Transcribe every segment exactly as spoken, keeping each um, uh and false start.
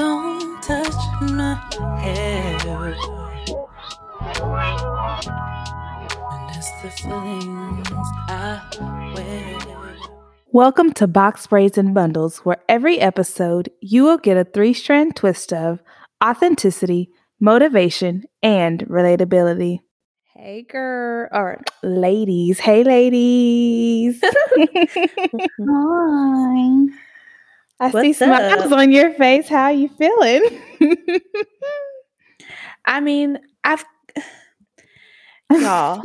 Don't touch my hair. And it's the things I wear. Welcome to Box Braids and Bundles, where every episode you will get a three-strand twist of authenticity, motivation, and relatability. Hey, girl. Or ladies. Hey, ladies. Hi. I What's see smiles up? On your face. How are you feeling? I mean, I've... Y'all.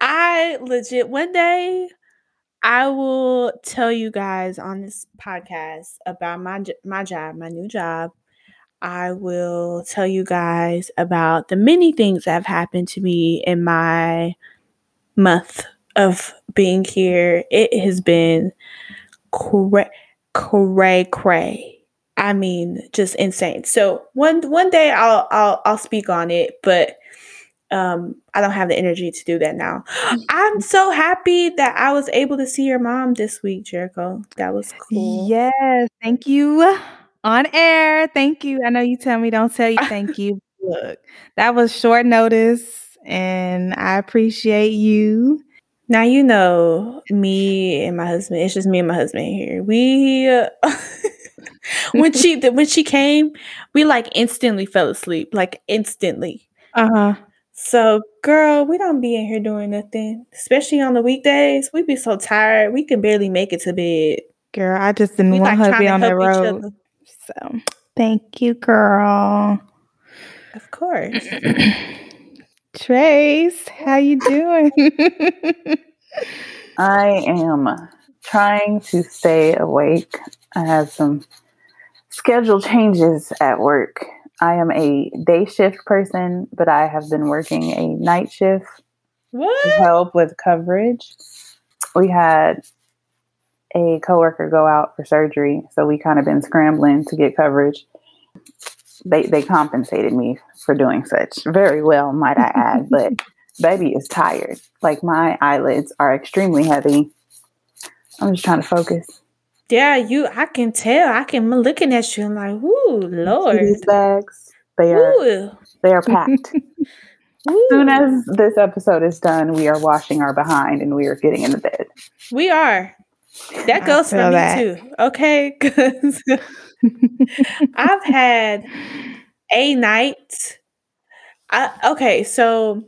I legit... One day, I will tell you guys on this podcast about my my job, my new job. I will tell you guys about the many things that have happened to me in my month of being here. It has been cray, cray, cray. I mean, just insane. So one one day I'll I'll I'll speak on it, but um, I don't have the energy to do that now. I'm so happy that I was able to see your mom this week, Jericho. That was cool. Yes, thank you. On air, thank you. I know you tell me don't tell you thank you. Look, that was short notice, and I appreciate you. Now you know me and my husband. It's just me and my husband here. We uh, when she when she came, we like instantly fell asleep, like instantly. Uh huh. So, girl, we don't be in here doing nothing, especially on the weekdays. We be so tired, we can barely make it to bed. Girl, I just didn't we want like her to be on the road. So, thank you, girl. Of course. Trace, how you doing? I am trying to stay awake. I have some schedule changes at work. I am a day shift person, but I have been working a night shift what? to help with coverage. We had a coworker go out for surgery, so we kind of been scrambling to get coverage. They they compensated me for doing such very well, might I add, but baby is tired. Like, my eyelids are extremely heavy. I'm just trying to focus. Yeah, you. I can tell. I can. I'm looking at you. I'm like, ooh, Lord. These bags, they are ooh. they are packed. As soon as this episode is done, we are washing our behind and we are getting into bed. We are. That goes for me that. too, okay? Because I've had a night. I, okay, so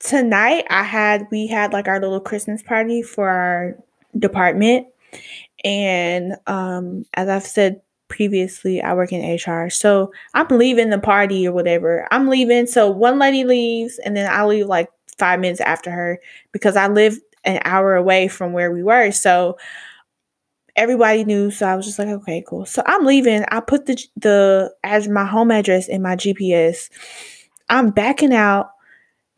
tonight I had we had like our little Christmas party for our department, and um, as I've said previously, I work in H R, so I'm leaving the party or whatever. I'm leaving, so one lady leaves, and then I leave like five minutes after her because I live an hour away from where we were. So everybody knew. So I was just like, okay, cool. So I'm leaving. I put the, the, as my home address in my G P S, I'm backing out.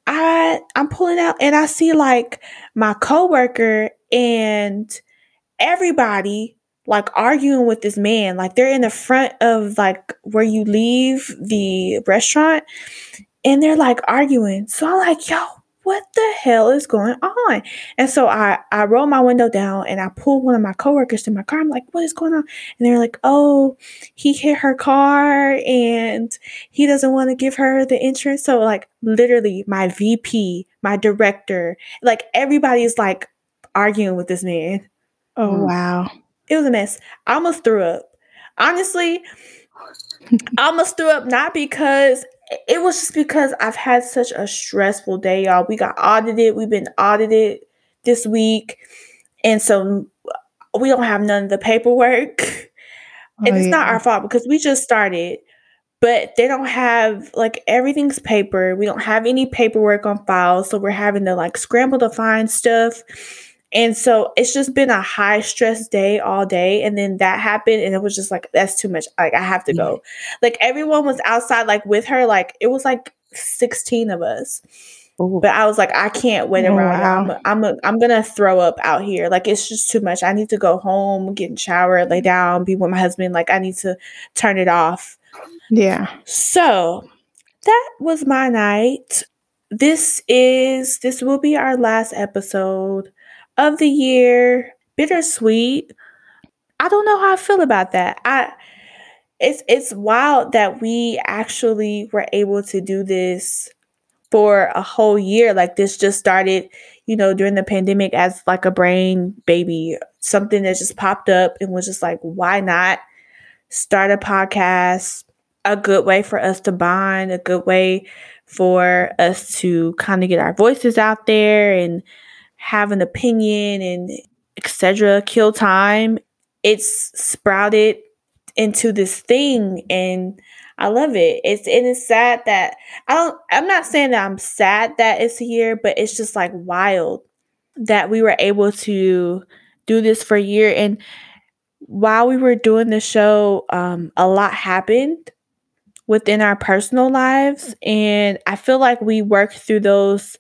I I'm pulling out and I see like my coworker and everybody like arguing with this man. Like, they're in the front of like where you leave the restaurant and they're like arguing. So I'm like, yo, what the hell is going on? And so I, I roll my window down and I pull one of my coworkers to my car. I'm like, what is going on? And they're like, oh, he hit her car and he doesn't want to give her the insurance. So like literally my V P, my director, like everybody's like arguing with this man. Oh, wow. It was a mess. I almost threw up. Honestly, I almost threw up not because... It was just because I've had such a stressful day, y'all. We got audited. We've been audited this week. And so we don't have none of the paperwork. Oh, and it's yeah. not our fault because we just started. But they don't have, like, everything's paper. We don't have any paperwork on file. So we're having to, like, scramble to find stuff. And so it's just been a high stress day all day. And then that happened and it was just like, that's too much. Like, I have to go. Like, everyone was outside, like with her, like it was like sixteen of us. Ooh. But I was like, I can't wait oh, around. Wow. I'm I'm, I'm going to throw up out here. Like, it's just too much. I need to go home, get in the shower, lay down, be with my husband. Like, I need to turn it off. Yeah. So that was my night. This is, this will be our last episode of the year. Bittersweet. I don't know how I feel about that. I it's it's wild that we actually were able to do this for a whole year. Like, this just started, you know, during the pandemic as like a brain baby, something that just popped up and was just like, why not start a podcast? A good way for us to bond, a good way for us to kind of get our voices out there and have an opinion and et cetera, kill time. It's sprouted into this thing and I love it. It's and it's sad that I don't I'm not saying that I'm sad that it's here, but it's just like wild that we were able to do this for a year. And while we were doing the show, um, a lot happened within our personal lives. And I feel like we worked through those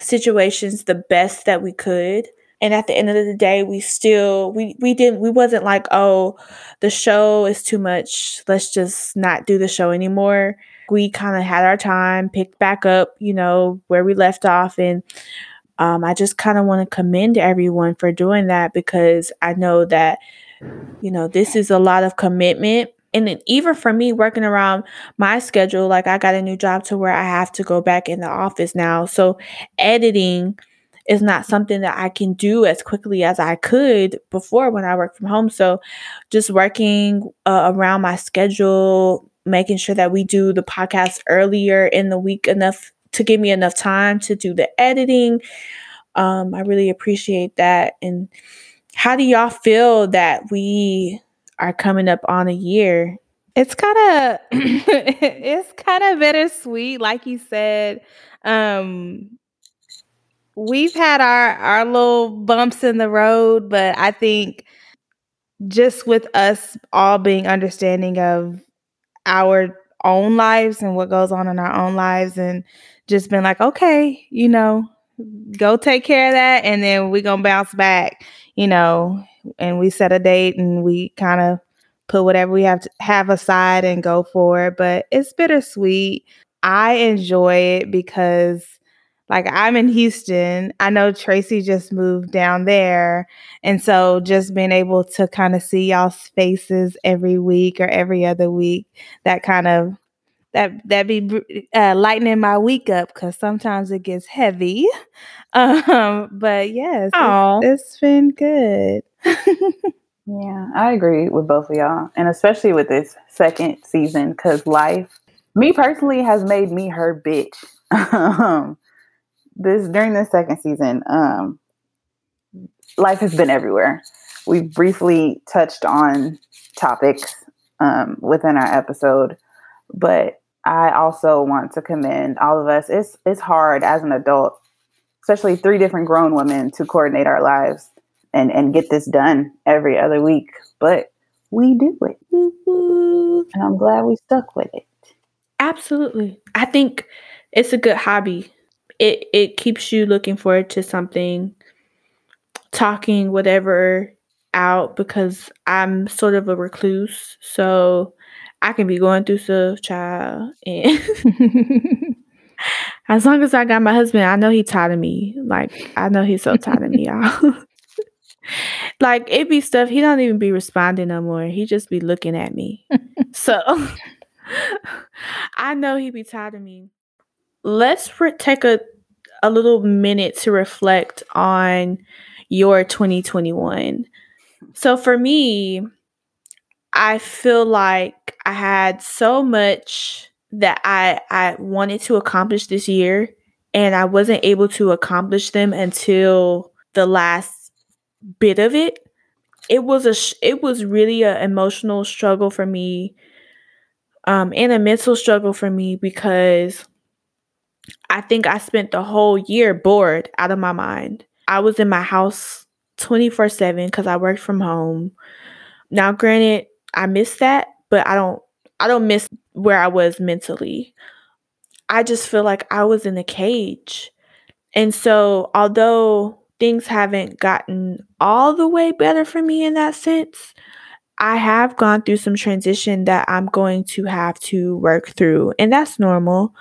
situations the best that we could. And at the end of the day, we still, we, we didn't, we wasn't like, oh, the show is too much, let's just not do the show anymore. We kind of had our time, picked back up, you know, where we left off. And um, I just kind of want to commend everyone for doing that, because I know that, you know, this is a lot of commitment. And then even for me working around my schedule, like I got a new job to where I have to go back in the office now. So editing is not something that I can do as quickly as I could before when I worked from home. So just working uh, around my schedule, making sure that we do the podcast earlier in the week enough to give me enough time to do the editing. Um, I really appreciate that. And how do y'all feel that we are coming up on a year? It's kind of it's kind of bittersweet, like you said. Um, we've had our our little bumps in the road, but I think just with us all being understanding of our own lives and what goes on in our own lives, and just been like, okay, you know, go take care of that, and then we're gonna bounce back, you know. And we set a date and we kind of put whatever we have to have aside and go for it. But it's bittersweet. I enjoy it because, like, I'm in Houston. I know Tracy just moved down there. And so just being able to kind of see y'all's faces every week or every other week, that kind of, that that be uh, lightening my week up, because sometimes it gets heavy. Um, but yes, it's, it's been good. Yeah, I agree with both of y'all, and especially with this second season, because life, me personally, has made me her bitch. um, this during this second season, um, life has been everywhere. We briefly touched on topics um, within our episode, but I also want to commend all of us. It's it's hard as an adult, especially three different grown women, to coordinate our lives and and get this done every other week, but we do it. And I'm glad we stuck with it. Absolutely. I think it's a good hobby. It it keeps you looking forward to something, talking whatever out, because I'm sort of a recluse, so I can be going through stuff, child. And as long as I got my husband, I know he's tired of me. Like, I know he's so tired of me, y'all. Like, it be stuff he don't even be responding no more. He just be looking at me. So I know he be tired of me. Let's re- take a a little minute to reflect on your twenty twenty-one. So for me, I feel like I had so much that I I wanted to accomplish this year, and I wasn't able to accomplish them until the last bit of it. It was a sh- it was really an emotional struggle for me, um, and a mental struggle for me, because I think I spent the whole year bored out of my mind. I was in my house twenty-four seven because I worked from home. Now, granted, I miss that, but I don't I don't miss where I was mentally. I just feel like I was in a cage. And so, although things haven't gotten all the way better for me in that sense, I have gone through some transition that I'm going to have to work through, and that's normal.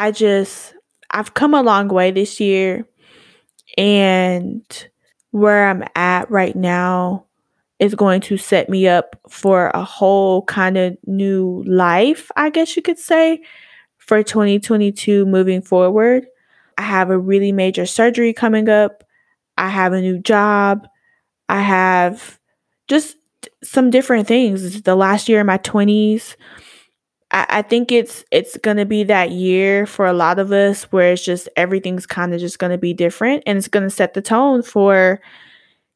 I just, I've come a long way this year, and where I'm at right now is going to set me up for a whole kind of new life, I guess you could say, for twenty twenty-two moving forward. I have a really major surgery coming up. I have a new job. I have just some different things. This is the last year in my twenties. I, I think it's it's going to be that year for a lot of us where it's just everything's kind of just going to be different. And it's going to set the tone for,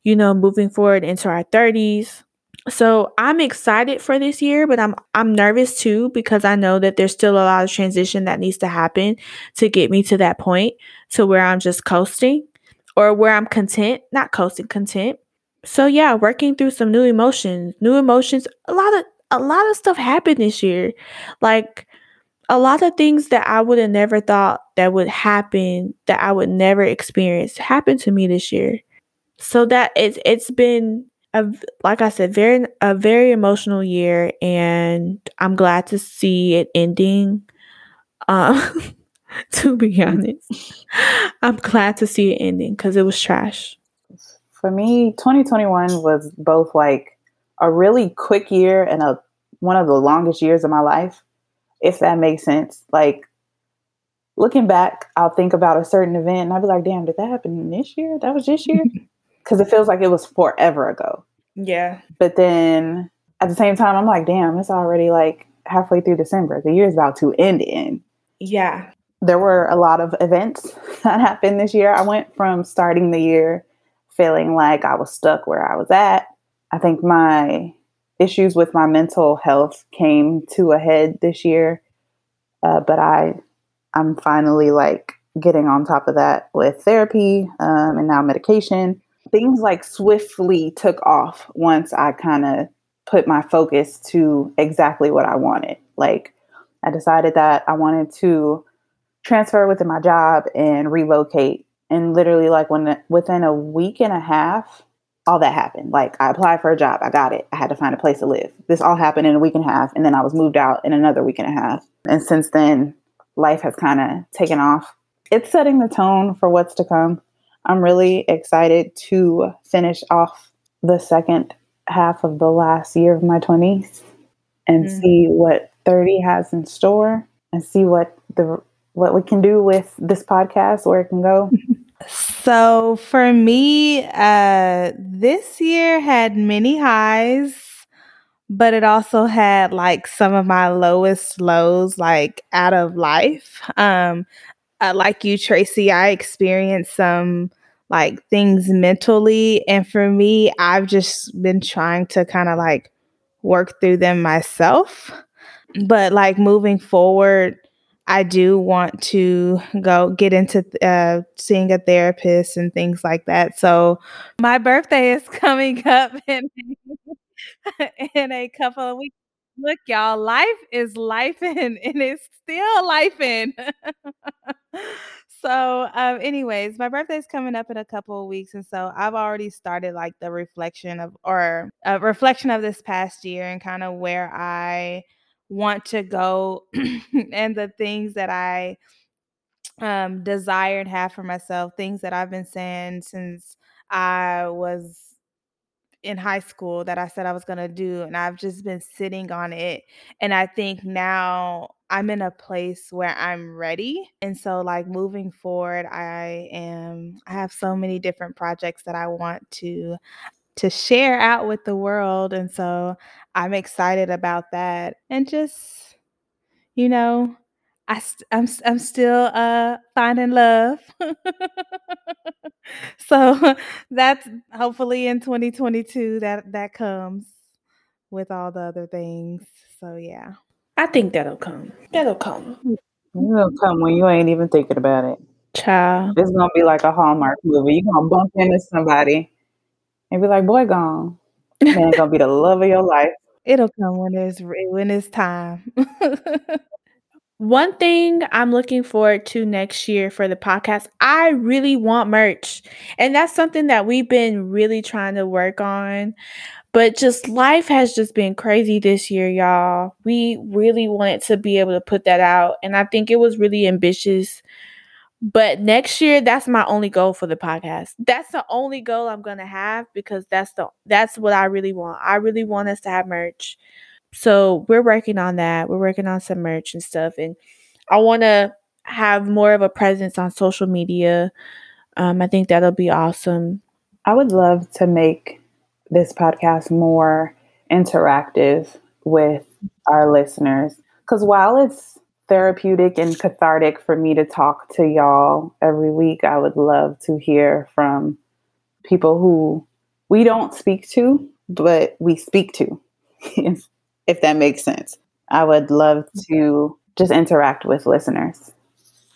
you know, moving forward into our thirties. So I'm excited for this year, but I'm I'm nervous too, because I know that there's still a lot of transition that needs to happen to get me to that point to where I'm just coasting or where I'm content, not coasting, content. So yeah, working through some new emotions, new emotions, a lot of a lot of stuff happened this year. Like a lot of things that I would have never thought that would happen, that I would never experience, happened to me this year. So that it's it's been a, like I said, very a very emotional year, and I'm glad to see it ending. Um, to be honest, I'm glad to see it ending because it was trash. For me, twenty twenty-one was both like a really quick year and a one of the longest years of my life, if that makes sense. Like looking back, I'll think about a certain event and I'll be like, "Damn, did that happen this year? That was this year." Because it feels like it was forever ago. Yeah. But then at the same time, I'm like, damn, it's already like halfway through December. The year's about to end in. Yeah. There were a lot of events that happened this year. I went from starting the year feeling like I was stuck where I was at. I think my issues with my mental health came to a head this year. Uh, but I, I'm finally like getting on top of that with therapy um, and now medication. Things like swiftly took off once I kind of put my focus to exactly what I wanted. Like I decided that I wanted to transfer within my job and relocate. And literally like when within a week and a half, all that happened. Like I applied for a job. I got it. I had to find a place to live. This all happened in a week and a half. And then I was moved out in another week and a half. And since then, life has kind of taken off. It's setting the tone for what's to come. I'm really excited to finish off the second half of the last year of my twenties and mm-hmm. see what thirty has in store and see what the what we can do with this podcast, where it can go. So for me, uh, this year had many highs, but it also had like some of my lowest lows, like out of life. Um, Uh, like you, Tracy, I experienced some like things mentally. And for me, I've just been trying to kind of like work through them myself. But like moving forward, I do want to go get into uh, seeing a therapist and things like that. So my birthday is coming up in, in a couple of weeks. Look, y'all, life is lifing, and it's still lifing. So, um, anyways, my birthday's coming up in a couple of weeks, and so I've already started like the reflection of, or a reflection of this past year and kind of where I want to go and the things that I um, desire and have for myself, things that I've been saying since I was in high school that I said I was going to do. And I've just been sitting on it. And I think now I'm in a place where I'm ready. And so like moving forward, I am, I have so many different projects that I want to, to share out with the world. And so I'm excited about that. And just, you know, I st- I'm I'm still uh, finding love. So that's hopefully in twenty twenty-two that, that comes with all the other things. So, yeah. I think that'll come. That'll come. It'll come when you ain't even thinking about it. Child. It's going to be like a Hallmark movie. You're going to bump into somebody and be like, boy, gone. Man, it's going to be the love of your life. It'll come when it's, when it's time. One thing I'm looking forward to next year for the podcast, I really want merch. And that's something that we've been really trying to work on. But just life has just been crazy this year, y'all. We really wanted to be able to put that out. And I think it was really ambitious But next year, that's my only goal for the podcast. That's the only goal I'm going to have, because that's the that's what I really want. I really want us to have merch. So we're working on that. We're working on some merch and stuff. And I want to have more of a presence on social media. Um, I think that'll be awesome. I would love to make this podcast more interactive with our listeners, because while it's therapeutic and cathartic for me to talk to y'all every week, I would love to hear from people who we don't speak to, but we speak to, if, if that makes sense. I would love to just interact with listeners.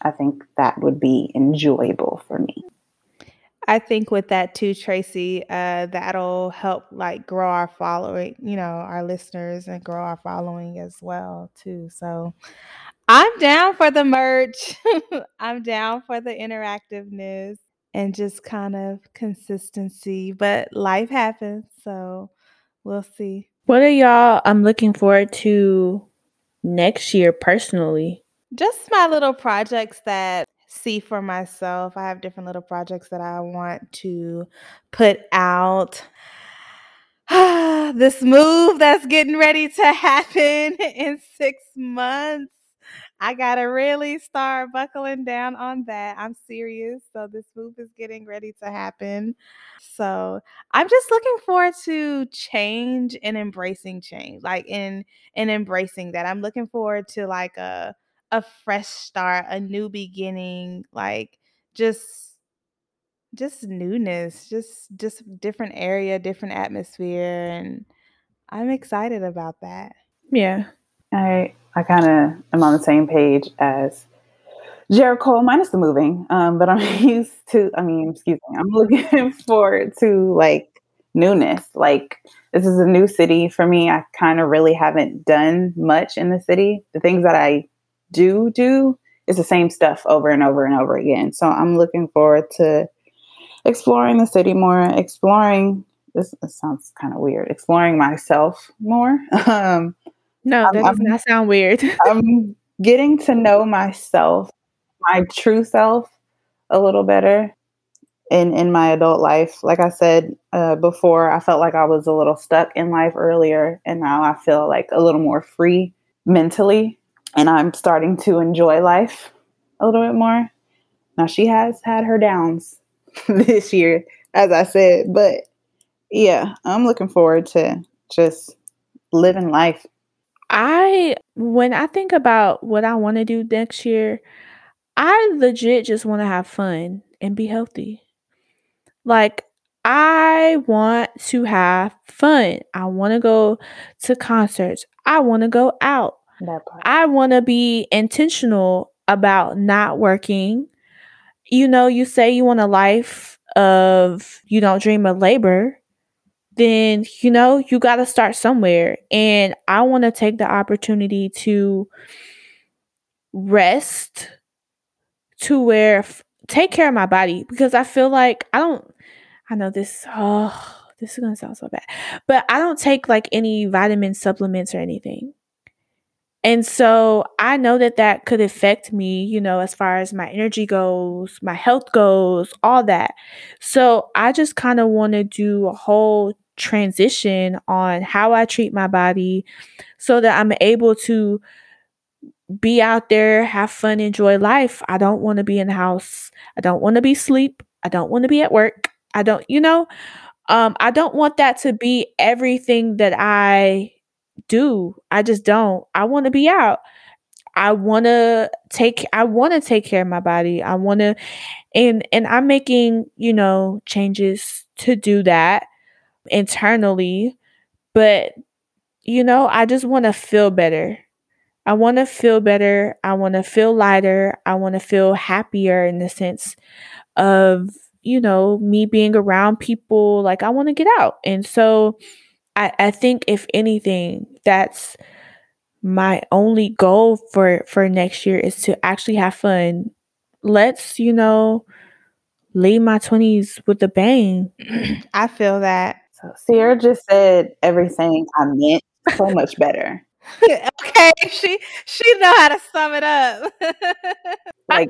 I think that would be enjoyable for me. I think with that too, Tracy, uh, that'll help like grow our following, you know, our listeners, and grow our following as well too. So I'm down for the merch. I'm down for the interactiveness and just kind of consistency, but life happens. So we'll see. What are y'all I'm looking forward to next year personally? Just my little projects that see for myself. I have different little projects that I want to put out. This move that's getting ready to happen in six months. I got to really start buckling down on that. I'm serious. So this move is getting ready to happen. So I'm just looking forward to change and embracing change, like in, in embracing that. I'm looking forward to like a, a fresh start, a new beginning, like just, just newness, just, just different area, different atmosphere. And I'm excited about that. Yeah. I, I kind of am on the same page as Jericho, minus the moving. Um, but I'm used to, I mean, excuse me, I'm looking forward to like newness. Like, this is a new city for me. I kind of really haven't done much in the city. The things that I do do is the same stuff over and over and over again. So I'm looking forward to exploring the city more, exploring this, this sounds kind of weird, exploring myself more. Um, no, that I'm, does I'm, not sound weird. I'm getting to know myself, my true self, a little better in, in my adult life. Like I said uh, before, I felt like I was a little stuck in life earlier, and now I feel like a little more free mentally. And I'm starting to enjoy life a little bit more. Now, she has had her downs this year, as I said. But yeah, I'm looking forward to just living life. I, when I think about what I want to do next year, I legit just want to have fun and be healthy. Like, I want to have fun. I want to go to concerts. I want to go out. I want to be intentional about not working. You know, you say you want a life of, you don't dream of labor, then, you know, you got to start somewhere. And I want to take the opportunity to rest, to where, f- take care of my body, because I feel like I don't, I know this, oh, this is going to sound so bad, but I don't take like any vitamin supplements or anything. And so I know that that could affect me, you know, as far as my energy goes, my health goes, all that. So I just kind of want to do a whole transition on how I treat my body so that I'm able to be out there, have fun, enjoy life. I don't want to be in the house. I don't want to be asleep. I don't want to be at work. I don't, you know, um, I don't want that to be everything that I do. I just don't. I want to be out. I want to take, I want to take care of my body. I want to, and, and I'm making, you know, changes to do that internally, but you know, I just want to feel better. I want to feel better. I want to feel lighter. I want to feel happier in the sense of, you know, me being around people. Like, I want to get out. And so I, I think if anything, that's my only goal for, for next year, is to actually have fun. Let's, you know, leave my twenties with a bang. I feel that. So Sierra just said everything I meant so much better. Okay. She, she know how to sum it up. Like,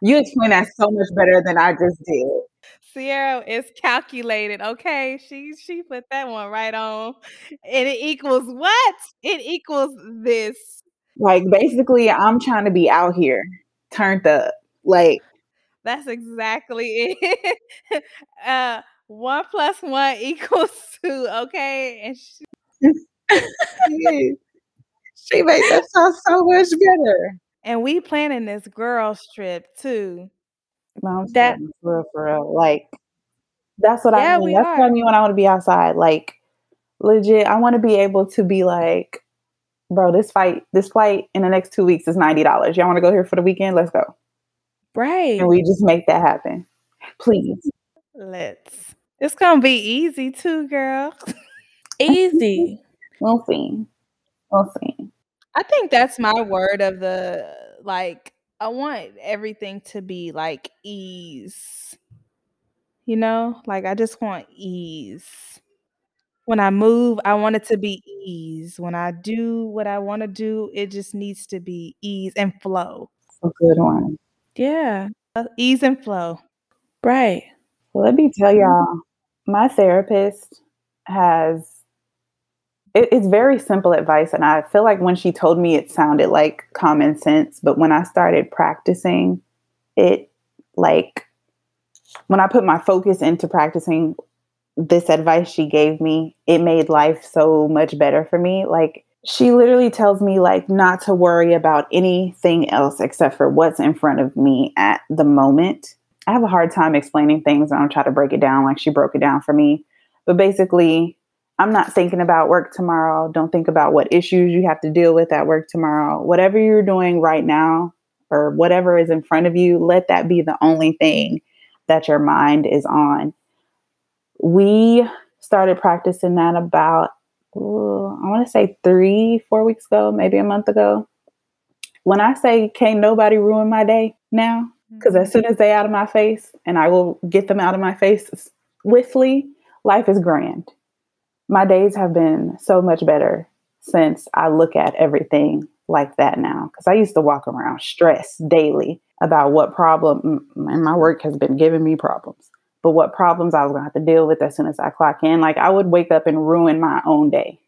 You explained that so much better than I just did. Sierra is calculated. Okay, she she put that one right on. And it equals what? It equals this. Like, basically, I'm trying to be out here, turned up. Like, that's exactly it. uh, one plus one equals two. Okay, and she, she, she made that sound so much better. And we planning this girls trip too. Mom's that for real, for real. Like, that's what yeah, I mean. That's are. what I mean when I want to be outside. Like, legit, I want to be able to be like, bro, this fight, this flight in the next two weeks is ninety dollars. Y'all want to go here for the weekend? Let's go. Right. And we just make that happen. Please. Let's. It's gonna be easy too, girl. Easy. We'll see. We'll see. I think that's my word of the, like, I want everything to be like ease, you know, like I just want ease. When I move, I want it to be ease. When I do what I want to do, it just needs to be ease and flow. A good one. Yeah. Ease and flow. Right. Well, let me tell y'all, my therapist has it's very simple advice. And I feel like when she told me, it sounded like common sense. But when I started practicing it, like when I put my focus into practicing this advice she gave me, it made life so much better for me. Like, she literally tells me, like, not to worry about anything else except for what's in front of me at the moment. I have a hard time explaining things, and I'm trying to break it down like she broke it down for me. But basically, I'm not thinking about work tomorrow. Don't think about what issues you have to deal with at work tomorrow. Whatever you're doing right now or whatever is in front of you, let that be the only thing that your mind is on. We started practicing that about, ooh, I want to say three, four weeks ago, maybe a month ago. When I say can't nobody ruin my day now, because as soon as they out of my face, and I will get them out of my face swiftly, life is grand. My days have been so much better since I look at everything like that now. Because I used to walk around stressed daily about what problem, and my work has been giving me problems, but what problems I was going to have to deal with as soon as I clock in. Like, I would wake up and ruin my own day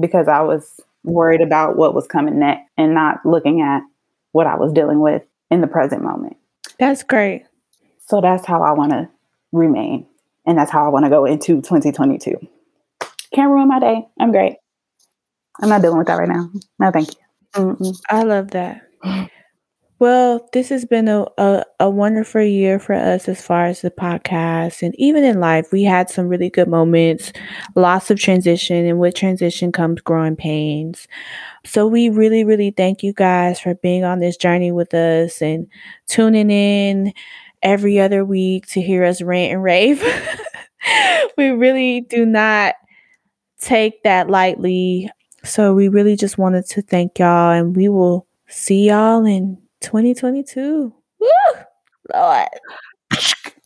because I was worried about what was coming next and not looking at what I was dealing with in the present moment. That's great. So that's how I want to remain. And that's how I want to go into twenty twenty-two. Can't ruin my day. I'm great. I'm not dealing with that right now. No, thank you. Mm-mm. I love that. Well, this has been a, a, a wonderful year for us as far as the podcast and even in life. We had some really good moments, lots of transition, and with transition comes growing pains. So we really, really thank you guys for being on this journey with us and tuning in every other week to hear us rant and rave. We really do not take that lightly. So we really just wanted to thank y'all, and we will see y'all in twenty twenty-two. Woo! Lord.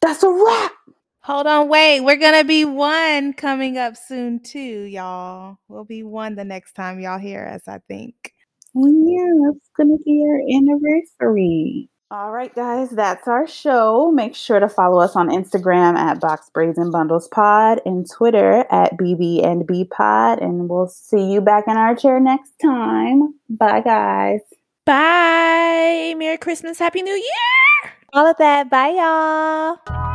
That's a wrap. Hold on, wait. We're gonna be one coming up soon too, y'all. We'll be one the next time y'all hear us, I think. Well, yeah, that's gonna be our anniversary. All right, guys, that's our show. Make sure to follow us on Instagram at Box Braids and Bundles Pod and Twitter at B B and B Pod. And we'll see you back in our chair next time. Bye, guys. Bye. Merry Christmas. Happy New Year. All of that. Bye, y'all.